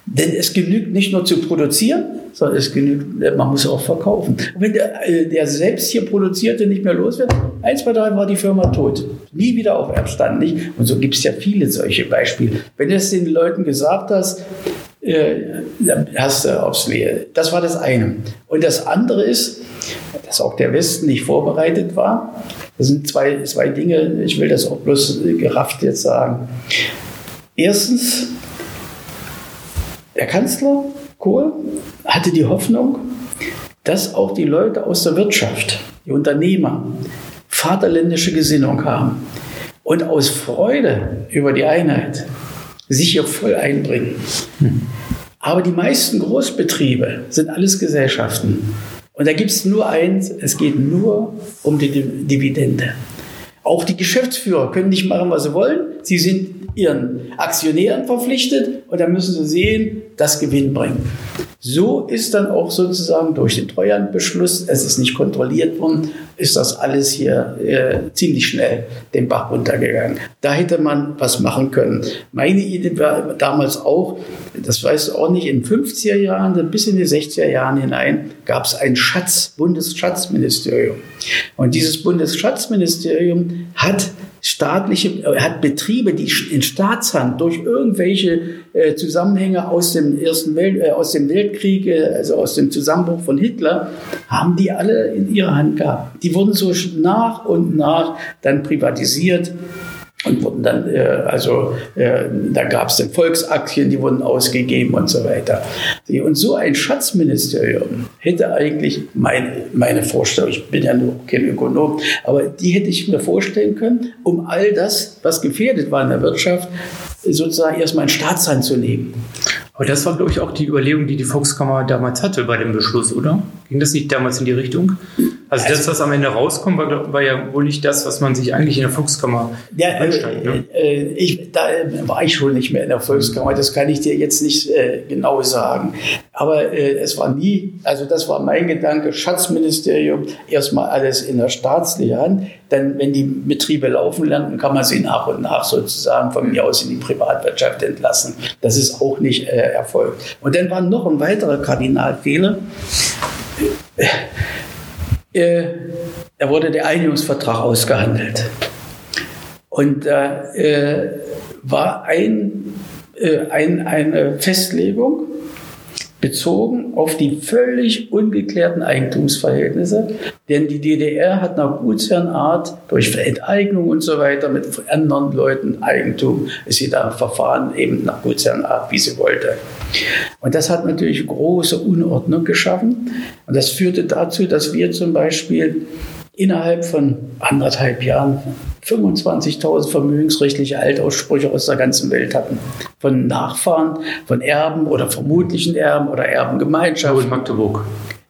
Denn es genügt nicht nur zu produzieren, sondern es genügt, man muss auch verkaufen. Und wenn der selbst hier Produzierte nicht mehr los wird, 1, 2, 3 war die Firma tot. Nie wieder auferstanden, nicht? Und so gibt es ja viele solche Beispiele. Wenn du es den Leuten gesagt hast, hast du aufs Leere. Das war das eine. Und das andere ist, dass auch der Westen nicht vorbereitet war. Das sind zwei Dinge, ich will das auch bloß gerafft jetzt sagen. Erstens, der Kanzler Kohl hatte die Hoffnung, dass auch die Leute aus der Wirtschaft, die Unternehmer, vaterländische Gesinnung haben und aus Freude über die Einheit sich hier voll einbringen. Aber die meisten Großbetriebe sind alles Gesellschaften. Und da gibt es nur eins, es geht nur um die Dividende. Auch die Geschäftsführer können nicht machen, was sie wollen. Sie sind ihren Aktionären verpflichtet und da müssen sie sehen, dass Gewinn bringt. So ist dann auch sozusagen durch den Treuhandbeschluss, es ist nicht kontrolliert worden, ist das alles hier ziemlich schnell den Bach runtergegangen. Da hätte man was machen können. Meine Idee war damals auch, das weißt du auch nicht, in den 50er Jahren, bis in die 60er Jahren hinein gab es ein Bundesschatzministerium. Und dieses Bundesschatzministerium hat Betriebe, die in Staatshand durch irgendwelche Zusammenhänge aus dem Weltkrieg, also aus dem Zusammenbruch von Hitler, haben die alle in ihrer Hand gehabt. Die wurden so nach und nach dann privatisiert und wurden dann, da gab es dann Volksaktien, die wurden ausgegeben und so weiter. Und so ein Schatzministerium hätte eigentlich meine Vorstellung, ich bin ja nur kein Ökonom, aber die hätte ich mir vorstellen können, um all das, was gefährdet war in der Wirtschaft, sozusagen erstmal in Staatshand zu nehmen. Aber das war, glaube ich, auch die Überlegung, die die Volkskammer damals hatte bei dem Beschluss, oder? Ging das nicht damals in die Richtung? Also das, was am Ende rauskommt, war ja wohl nicht das, was man sich eigentlich in der Volkskammer anstand. Ne? Da war ich schon nicht mehr in der Volkskammer, das kann ich dir jetzt nicht genau sagen. Aber es war nie, also das war mein Gedanke, Schatzministerium, erstmal alles in der staatlichen Hand. Dann, wenn die Betriebe laufen lernen, kann man sie nach und nach sozusagen von mir aus in die Privatwirtschaft entlassen. Das ist auch nicht erfolgt. Und dann war noch ein weiterer Kardinalfehler. Da wurde der Einigungsvertrag ausgehandelt. Und da war eine Festlegung bezogen auf die völlig ungeklärten Eigentumsverhältnisse. Denn die DDR hat nach Gutsherrenart durch Enteignung und so weiter mit anderen Leuten Eigentum, ist sie da im Verfahren eben nach Gutsherrenart, wie sie wollte. Und das hat natürlich große Unordnung geschaffen. Und das führte dazu, dass wir zum Beispiel innerhalb von 1,5 Jahren 25.000 vermögensrechtliche Altaussprüche aus der ganzen Welt hatten. Von Nachfahren, von Erben oder vermutlichen Erben oder Erbengemeinschaften. Nur in Magdeburg.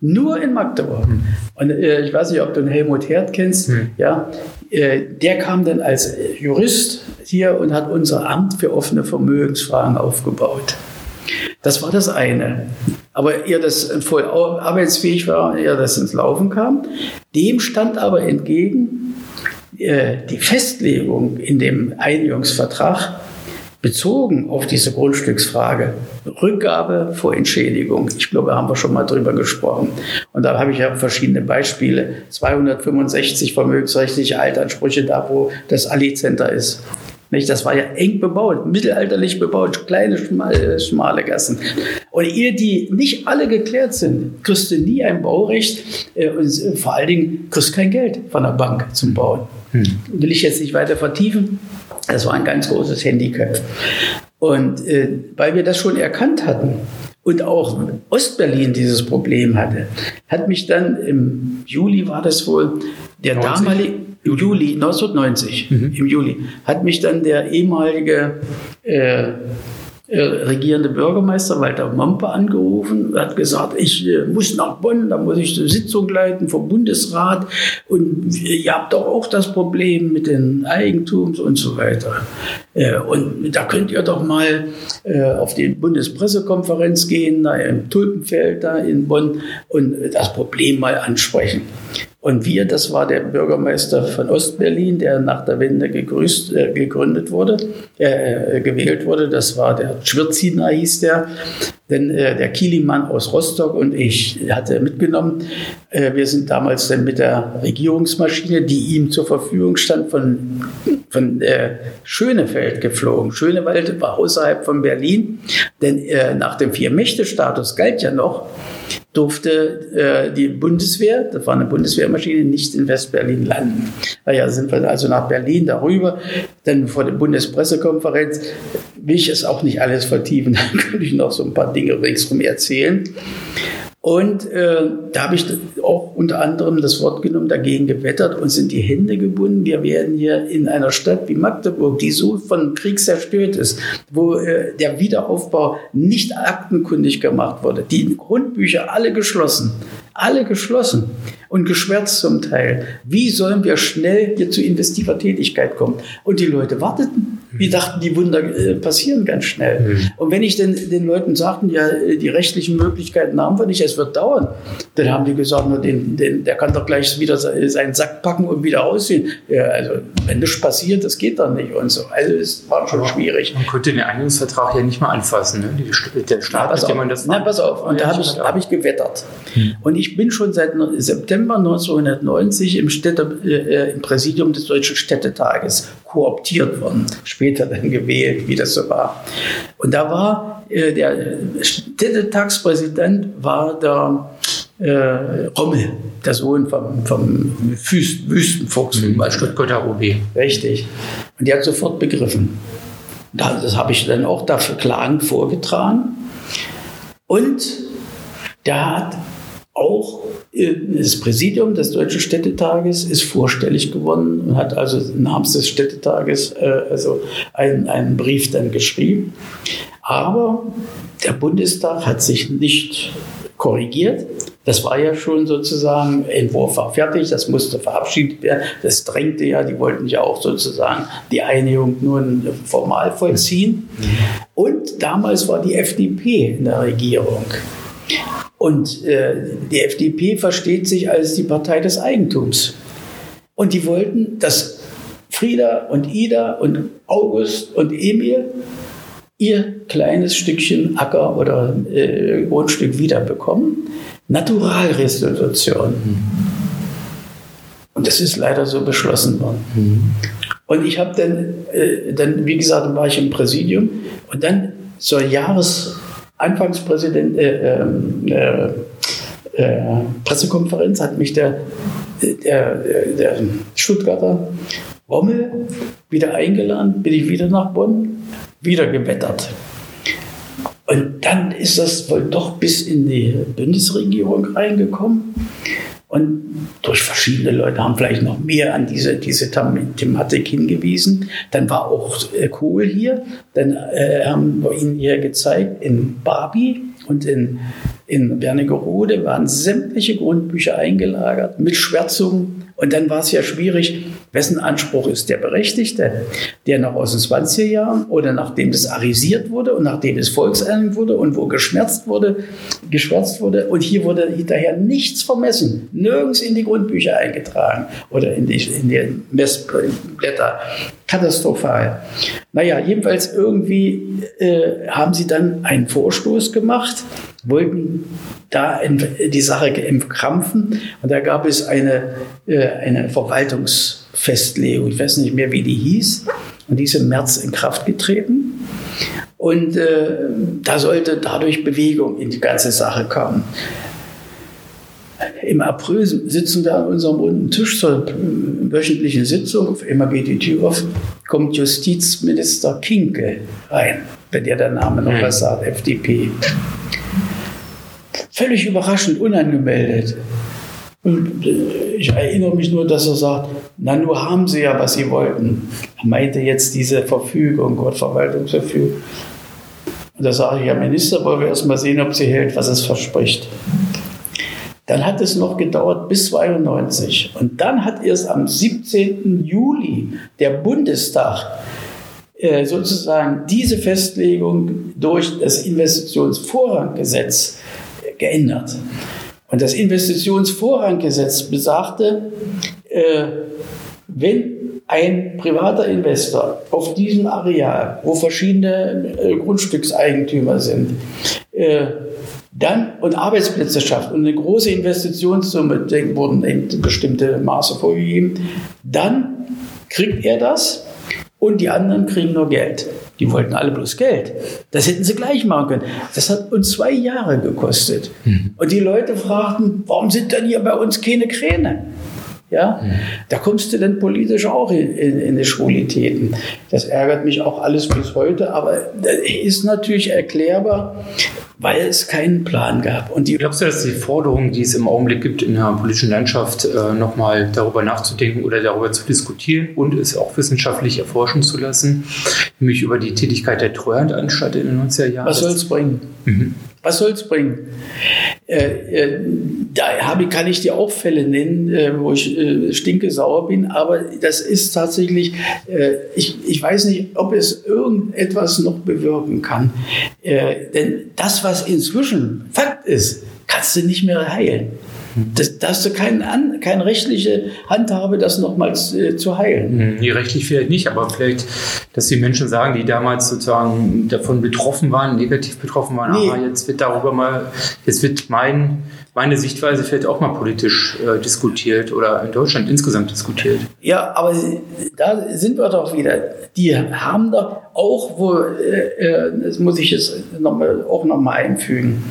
Nur in Magdeburg. Hm. Und ich weiß nicht, ob du den Helmut Herd kennst. Hm. Ja, der kam dann als Jurist hier und hat unser Amt für offene Vermögensfragen aufgebaut. Das war das eine. Aber ehe das voll arbeitsfähig war, ehe das ins Laufen kam. Dem stand aber entgegen die Festlegung in dem Einigungsvertrag bezogen auf diese Grundstücksfrage. Rückgabe vor Entschädigung. Ich glaube, da haben wir schon mal drüber gesprochen. Und da habe ich ja verschiedene Beispiele. 265 vermögensrechtliche Altansprüche da, wo das Ali-Center ist. Nicht? Das war ja eng bebaut, mittelalterlich bebaut, kleine, schmale Gassen. Und ehe die nicht alle geklärt sind, kriegst du nie ein Baurecht und vor allen Dingen kriegst du kein Geld von der Bank zum Bauen. Will ich jetzt nicht weiter vertiefen. Das war ein ganz großes Handicap. Und weil wir das schon erkannt hatten und auch Ostberlin dieses Problem hatte, hat mich dann im Juli war das wohl, der damalige... Im Juli 1990, im Juli, hat mich dann der ehemalige regierende Bürgermeister Walter Momper angerufen und hat gesagt, ich muss nach Bonn, da muss ich eine Sitzung leiten vom Bundesrat und ihr habt doch auch das Problem mit den Eigentums und so weiter. Und da könnt ihr doch mal auf die Bundespressekonferenz gehen, da im Tulpenfeld, da in Bonn und das Problem mal ansprechen. Und wir, das war der Bürgermeister von Ostberlin, der nach der Wende gewählt wurde. Das war der Schwirziner, hieß der. Denn der Kielimann aus Rostock und ich hat er mitgenommen. Wir sind damals dann mit der Regierungsmaschine, die ihm zur Verfügung stand, von Schönefeld geflogen. Schönewald war außerhalb von Berlin, denn nach dem Vier-Mächte-Status galt ja noch, durfte die Bundeswehr, das war eine Bundeswehrmaschine, nicht in West-Berlin landen. Naja, sind wir also nach Berlin darüber, dann vor der Bundespressekonferenz, will ich es auch nicht alles vertiefen, dann könnte ich noch so ein paar Dinge ringsrum erzählen. Und da habe ich auch unter anderem das Wort genommen, dagegen gewettert, uns sind die Hände gebunden. Wir werden hier in einer Stadt wie Magdeburg, die so von Krieg zerstört ist, wo der Wiederaufbau nicht aktenkundig gemacht wurde, die Grundbücher alle geschlossen und geschwärzt zum Teil. Wie sollen wir schnell hier zu investiver Tätigkeit kommen? Und die Leute warteten. Wir dachten, die Wunder passieren ganz schnell. Und wenn ich den Leuten sagten, ja, die rechtlichen Möglichkeiten haben wir nicht, es wird dauern, dann haben die gesagt, na, der kann doch gleich wieder seinen Sack packen und wieder ausziehen. Ja, also, wenn das passiert, das geht dann nicht und so. Also, es war schon schwierig. Man konnte den Einigungsvertrag ja nicht mal anfassen, ne? Der Staat, mit dem man das... Na, pass auf, und da habe ich gewettert. Und ich bin schon seit September 1990 im Präsidium des Deutschen Städtetages kooptiert worden, später dann gewählt, wie das so war. Und da war der Städtetagspräsident war der Rommel, der Sohn vom Wüstenfuchs. Stuttgarter OB. Richtig. Und der hat sofort begriffen. Das habe ich dann auch dafür klagend vorgetragen. Und der hat auch das Präsidium des Deutschen Städtetages ist vorstellig geworden und hat also namens des Städtetages also einen Brief dann geschrieben. Aber der Bundestag hat sich nicht korrigiert. Das war ja schon sozusagen, Entwurf war fertig, das musste verabschiedet werden. Das drängte ja, die wollten ja auch sozusagen die Einigung nun formal vollziehen. Und damals war die FDP in der Regierung. Und die FDP versteht sich als die Partei des Eigentums. Und die wollten, dass Frieda und Ida und August und Emil ihr kleines Stückchen Acker oder Grundstück wiederbekommen. Naturalrestitution. Und das ist leider so beschlossen worden. Und ich habe dann, wie gesagt, war ich im Präsidium und dann zur Anfangspräsident Pressekonferenz hat mich der Stuttgarter Rommel wieder eingeladen, bin ich wieder nach Bonn, wieder gewettert. Und dann ist das wohl doch bis in die Bundesregierung reingekommen. Und durch verschiedene Leute haben vielleicht noch mehr an diese Thematik hingewiesen. Dann war auch Kohl hier. Dann haben wir ihn hier gezeigt in Barbie und in Wernigerode waren sämtliche Grundbücher eingelagert mit Schwärzungen. Und dann war es ja schwierig, wessen Anspruch ist der Berechtigte, der noch aus den 20er Jahren oder nachdem das arisiert wurde und nachdem es volkseinig wurde und wo geschwärzt wurde. Und hier wurde hinterher nichts vermessen, nirgends in die Grundbücher eingetragen oder in die Messblätter. Katastrophal. Naja, jedenfalls irgendwie haben sie dann einen Vorstoß gemacht, wollten da die Sache entkrampfen und da gab es eine Verwaltungsfestlegung, ich weiß nicht mehr, wie die hieß, und die ist im März in Kraft getreten und da sollte dadurch Bewegung in die ganze Sache kommen. Im April sitzen wir an unserem runden Tisch zur wöchentlichen Sitzung. Auf einmal geht die Tür auf, kommt Justizminister Kinkel rein, wenn der Name noch was sagt, FDP. Völlig überraschend, unangemeldet. Und ich erinnere mich nur, dass er sagt, na, nur haben Sie ja, was Sie wollten. Er meinte jetzt diese Verfügung oder Verwaltungsverfügung. Und da sage ich, Herr Minister, wollen wir erst mal sehen, ob sie hält, was es verspricht. Dann hat es noch gedauert bis 92. Und dann hat erst am 17. Juli der Bundestag sozusagen diese Festlegung durch das Investitionsvorranggesetz geändert. Und das Investitionsvorranggesetz besagte, wenn ein privater Investor auf diesem Areal, wo verschiedene Grundstückseigentümer sind, dann und Arbeitsplätze schafft und eine große Investitionssumme, wurden eben bestimmte Maße vorgegeben, dann kriegt er das und die anderen kriegen nur Geld. Die wollten alle bloß Geld. Das hätten sie gleich machen können. Das hat uns 2 Jahre gekostet. Und die Leute fragten, warum sind denn hier bei uns keine Kräne? Ja? Mhm. Da kommst du dann politisch auch in die Schwulitäten. Das ärgert mich auch alles bis heute, aber das ist natürlich erklärbar, weil es keinen Plan gab. Und glaubst du, dass die Forderung, die es im Augenblick gibt, in der politischen Landschaft nochmal darüber nachzudenken oder darüber zu diskutieren und es auch wissenschaftlich erforschen zu lassen, nämlich über die Tätigkeit der Treuhandanstalt in den 90er Jahren? Was soll es bringen? Mhm. Was soll es bringen? Kann ich dir auch Fälle nennen, wo ich stinkesauer bin, aber das ist tatsächlich, ich weiß nicht, ob es irgendetwas noch bewirken kann. Denn das, was inzwischen Fakt ist, kannst du nicht mehr heilen. Da hast du keine rechtliche Handhabe, das nochmals zu heilen. Nee, rechtlich vielleicht nicht, aber vielleicht, dass die Menschen sagen, die damals sozusagen davon betroffen waren, negativ betroffen waren, nee. Aber jetzt wird meine Sichtweise vielleicht auch mal politisch diskutiert oder in Deutschland insgesamt diskutiert. Ja, aber da sind wir doch wieder. Die haben doch auch, das muss ich jetzt nochmal einfügen,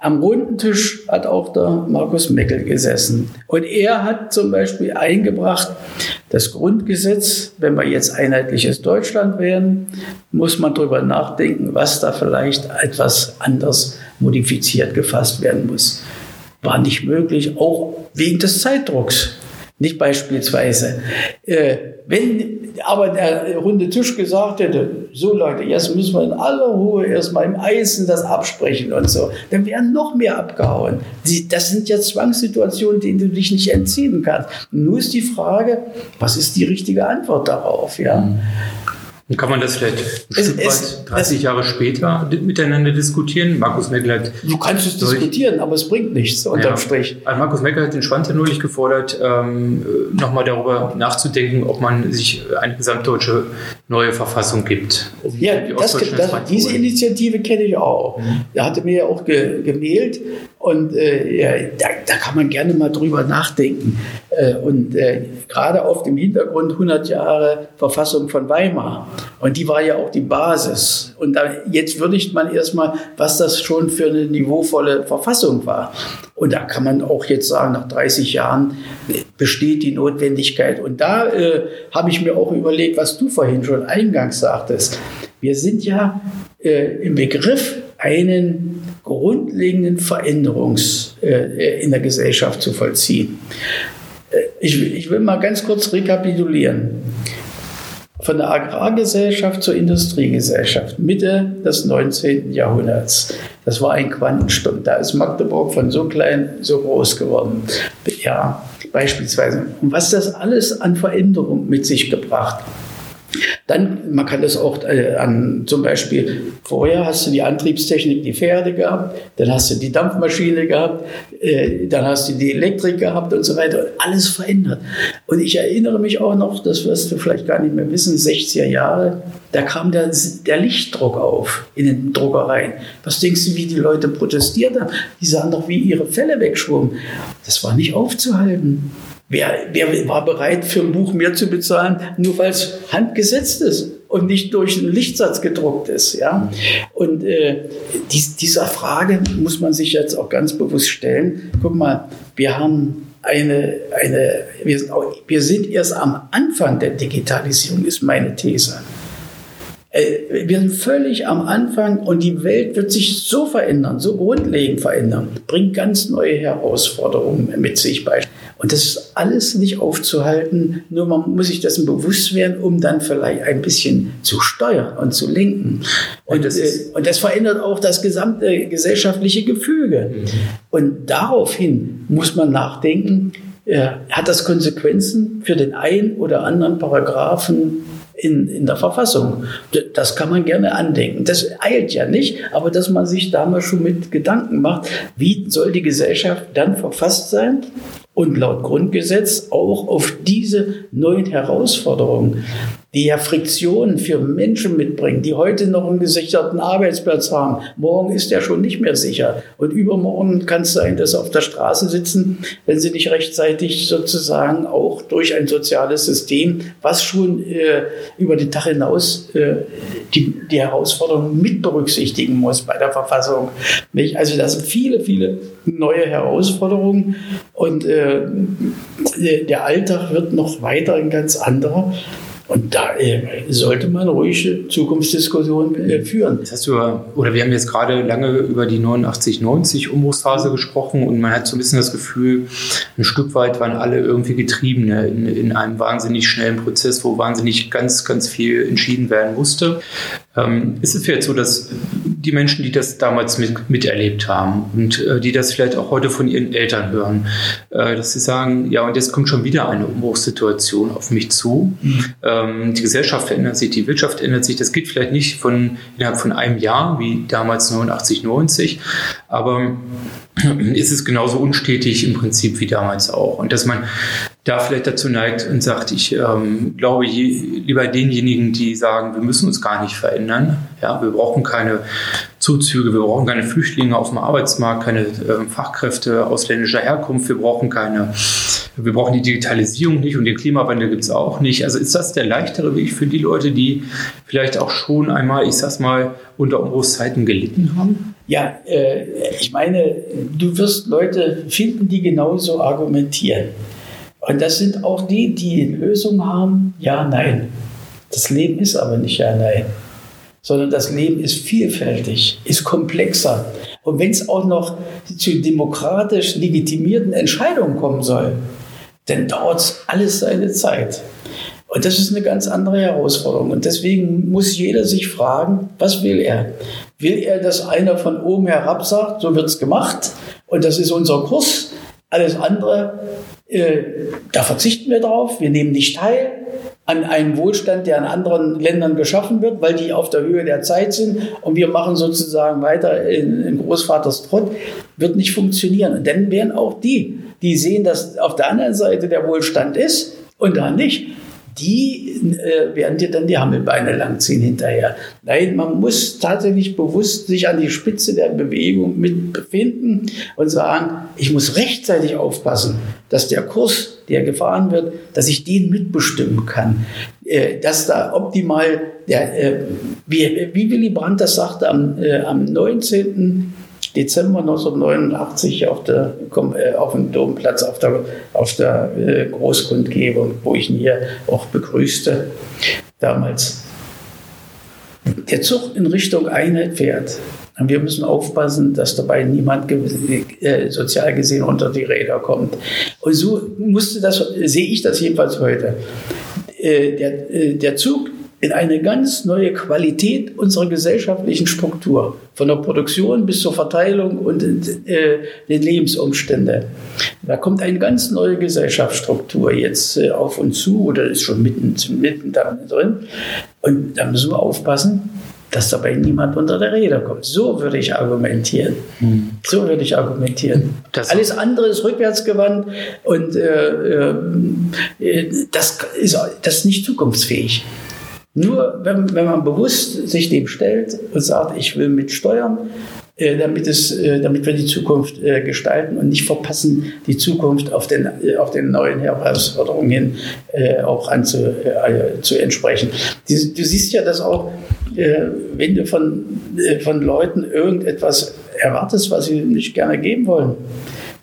am runden Tisch hat auch der Markus Meckel gesessen. Und er hat zum Beispiel eingebracht, das Grundgesetz, wenn wir jetzt einheitliches Deutschland werden, muss man darüber nachdenken, was da vielleicht etwas anders modifiziert gefasst werden muss. War nicht möglich, auch wegen des Zeitdrucks. Nicht beispielsweise. Wenn aber der runde Tisch gesagt hätte, so Leute, jetzt müssen wir in aller Ruhe erstmal im Eisen das absprechen und so, dann wären noch mehr abgehauen. Das sind ja Zwangssituationen, denen du dich nicht entziehen kannst. Nur ist die Frage, was ist die richtige Antwort darauf? Ja? Kann man das vielleicht ein Stück weit 30 Jahre später miteinander diskutieren? Markus Meckel hat... Du kannst es diskutieren, aber es bringt nichts unterm Strich. Also Markus Meckel hat den Schwanz ja neulich gefordert, nochmal darüber nachzudenken, ob man sich eine gesamtdeutsche neue Verfassung gibt. Diese Initiative kenne ich auch. Mhm. Er hatte mir ja auch gemailt und da kann man gerne mal drüber nachdenken. Und gerade auf dem Hintergrund 100 Jahre Verfassung von Weimar. Und die war ja auch die Basis. Und jetzt würdigt man erstmal, was das schon für eine niveauvolle Verfassung war. Und da kann man auch jetzt sagen, nach 30 Jahren besteht die Notwendigkeit. Und da habe ich mir auch überlegt, was du vorhin schon eingangs sagtest. Wir sind ja im Begriff, einen grundlegenden Veränderungs in der Gesellschaft zu vollziehen. Ich will mal ganz kurz rekapitulieren. Von der Agrargesellschaft zur Industriegesellschaft, Mitte des 19. Jahrhunderts. Das war ein Quantensprung. Da ist Magdeburg von so klein so groß geworden. Ja, beispielsweise. Und was das alles an Veränderung mit sich gebracht hat. Dann, man kann das auch zum Beispiel, vorher hast du die Antriebstechnik, die Pferde gehabt, dann hast du die Dampfmaschine gehabt, dann hast du die Elektrik gehabt und so weiter. Und alles verändert. Und ich erinnere mich auch noch, das wirst du vielleicht gar nicht mehr wissen, 60er Jahre, da kam der Lichtdruck auf in den Druckereien. Was denkst du, wie die Leute protestiert haben? Die sahen doch, wie ihre Felle wegschwommen. Das war nicht aufzuhalten. Wer war bereit, für ein Buch mehr zu bezahlen, nur weil es handgesetzt ist und nicht durch einen Lichtsatz gedruckt ist? Ja? Und dieser Frage muss man sich jetzt auch ganz bewusst stellen. Guck mal, wir sind erst am Anfang der Digitalisierung, ist meine These. Wir sind völlig am Anfang und die Welt wird sich so verändern, so grundlegend verändern, bringt ganz neue Herausforderungen mit sich bei. Und das ist alles nicht aufzuhalten, nur man muss sich dessen bewusst werden, um dann vielleicht ein bisschen zu steuern und zu lenken. Und das verändert auch das gesamte gesellschaftliche Gefüge. Mhm. Und daraufhin muss man nachdenken, hat das Konsequenzen für den einen oder anderen Paragraphen in der Verfassung? Das kann man gerne andenken. Das eilt ja nicht, aber dass man sich damals schon mit Gedanken macht, wie soll die Gesellschaft dann verfasst sein? Und laut Grundgesetz auch auf diese neuen Herausforderungen, die ja Friktionen für Menschen mitbringen, die heute noch einen gesicherten Arbeitsplatz haben. Morgen ist der schon nicht mehr sicher. Und übermorgen kann es sein, dass sie auf der Straße sitzen, wenn sie nicht rechtzeitig sozusagen auch durch ein soziales System, was schon über den Tag hinaus die Herausforderungen mit mit berücksichtigen muss bei der Verfassung. Nicht? Also das sind viele, viele neue Herausforderungen und der Alltag wird noch weiter ein ganz anderer. Und da sollte man ruhige Zukunftsdiskussionen führen. Das hast du, oder wir haben jetzt gerade lange über die 89-90 Umbruchsphase gesprochen und man hat so ein bisschen das Gefühl, ein Stück weit waren alle irgendwie Getriebene in einem wahnsinnig schnellen Prozess, wo wahnsinnig ganz, ganz viel entschieden werden musste. Ist es jetzt so, dass die Menschen, die das damals miterlebt haben und die das vielleicht auch heute von ihren Eltern hören, dass sie sagen, ja, und jetzt kommt schon wieder eine Umbruchssituation auf mich zu. Die Gesellschaft verändert sich, die Wirtschaft ändert sich. Das geht vielleicht nicht innerhalb von einem Jahr, wie damals 89, 90, aber ist es genauso unstetig im Prinzip wie damals auch. Und dass man da vielleicht dazu neigt und sagt, ich glaube lieber denjenigen, die sagen, wir müssen uns gar nicht verändern. Ja, wir brauchen keine Zuzüge, wir brauchen keine Flüchtlinge auf dem Arbeitsmarkt, keine Fachkräfte ausländischer Herkunft, wir brauchen die Digitalisierung nicht und den Klimawandel gibt es auch nicht. Also ist das der leichtere Weg für die Leute, die vielleicht auch schon einmal, ich sag's mal, unter Umbruchszeiten gelitten haben? Ja, ich meine, du wirst Leute finden, die genauso argumentieren. Und das sind auch die, die Lösungen haben, ja, nein. Das Leben ist aber nicht ja, nein. Sondern das Leben ist vielfältig, ist komplexer. Und wenn es auch noch zu demokratisch legitimierten Entscheidungen kommen soll, dann dauert es alles seine Zeit. Und das ist eine ganz andere Herausforderung. Und deswegen muss jeder sich fragen, was will er? Will er, dass einer von oben herab sagt, so wird's gemacht und das ist unser Kurs? Alles andere, da verzichten wir drauf, wir nehmen nicht teil an einem Wohlstand, der in anderen Ländern geschaffen wird, weil die auf der Höhe der Zeit sind und wir machen sozusagen weiter in Großvaters Trott, wird nicht funktionieren. Und dann werden auch die, die sehen, dass auf der anderen Seite der Wohlstand ist und da nicht, die werden dir dann die Hammelbeine langziehen hinterher. Nein, man muss tatsächlich bewusst sich an die Spitze der Bewegung mit befinden und sagen, ich muss rechtzeitig aufpassen, dass der Kurs, der gefahren wird, dass ich den mitbestimmen kann. Dass da optimal, wie Willy Brandt das sagte, am 19. Dezember 1989 auf dem Domplatz, auf der Großkundgebung, wo ich ihn hier auch begrüßte, damals. Der Zug in Richtung Einheit fährt. Und wir müssen aufpassen, dass dabei niemand sozial gesehen unter die Räder kommt. Und so sehe ich das jedenfalls heute. Der Zug in eine ganz neue Qualität unserer gesellschaftlichen Struktur, von der Produktion bis zur Verteilung und den Lebensumständen. Da kommt eine ganz neue Gesellschaftsstruktur jetzt auf uns zu oder ist schon mitten drin. Und da müssen wir aufpassen, dass dabei niemand unter der Räder kommt. So würde ich argumentieren. Das alles andere ist rückwärtsgewandt und das ist nicht zukunftsfähig. Nur wenn man bewusst sich dem stellt und sagt, ich will mitsteuern, damit wir die Zukunft gestalten und nicht verpassen, die Zukunft auf den neuen Herausforderungen hin auch zu entsprechen. Du siehst ja das auch, wenn du von Leuten irgendetwas erwartest, was sie nicht gerne geben wollen.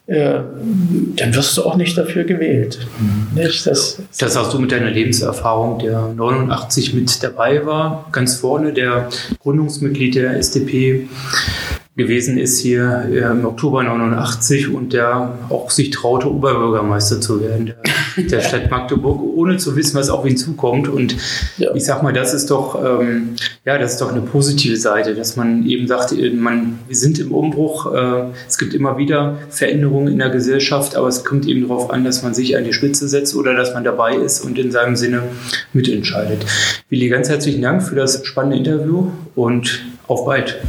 Dann wirst du auch nicht dafür gewählt. Nicht? Das hast du mit deiner Lebenserfahrung, der 89 mit dabei war, ganz vorne, der Gründungsmitglied der SDP gewesen ist hier im Oktober 89 und der auch sich traute, Oberbürgermeister zu werden, der Stadt Magdeburg, ohne zu wissen, was auf ihn zukommt. Und ich sag mal, das ist doch eine positive Seite, dass man eben sagt, wir sind im Umbruch, es gibt immer wieder Veränderungen in der Gesellschaft, aber es kommt eben darauf an, dass man sich an die Spitze setzt oder dass man dabei ist und in seinem Sinne mitentscheidet. Willi, ganz herzlichen Dank für das spannende Interview und auf bald.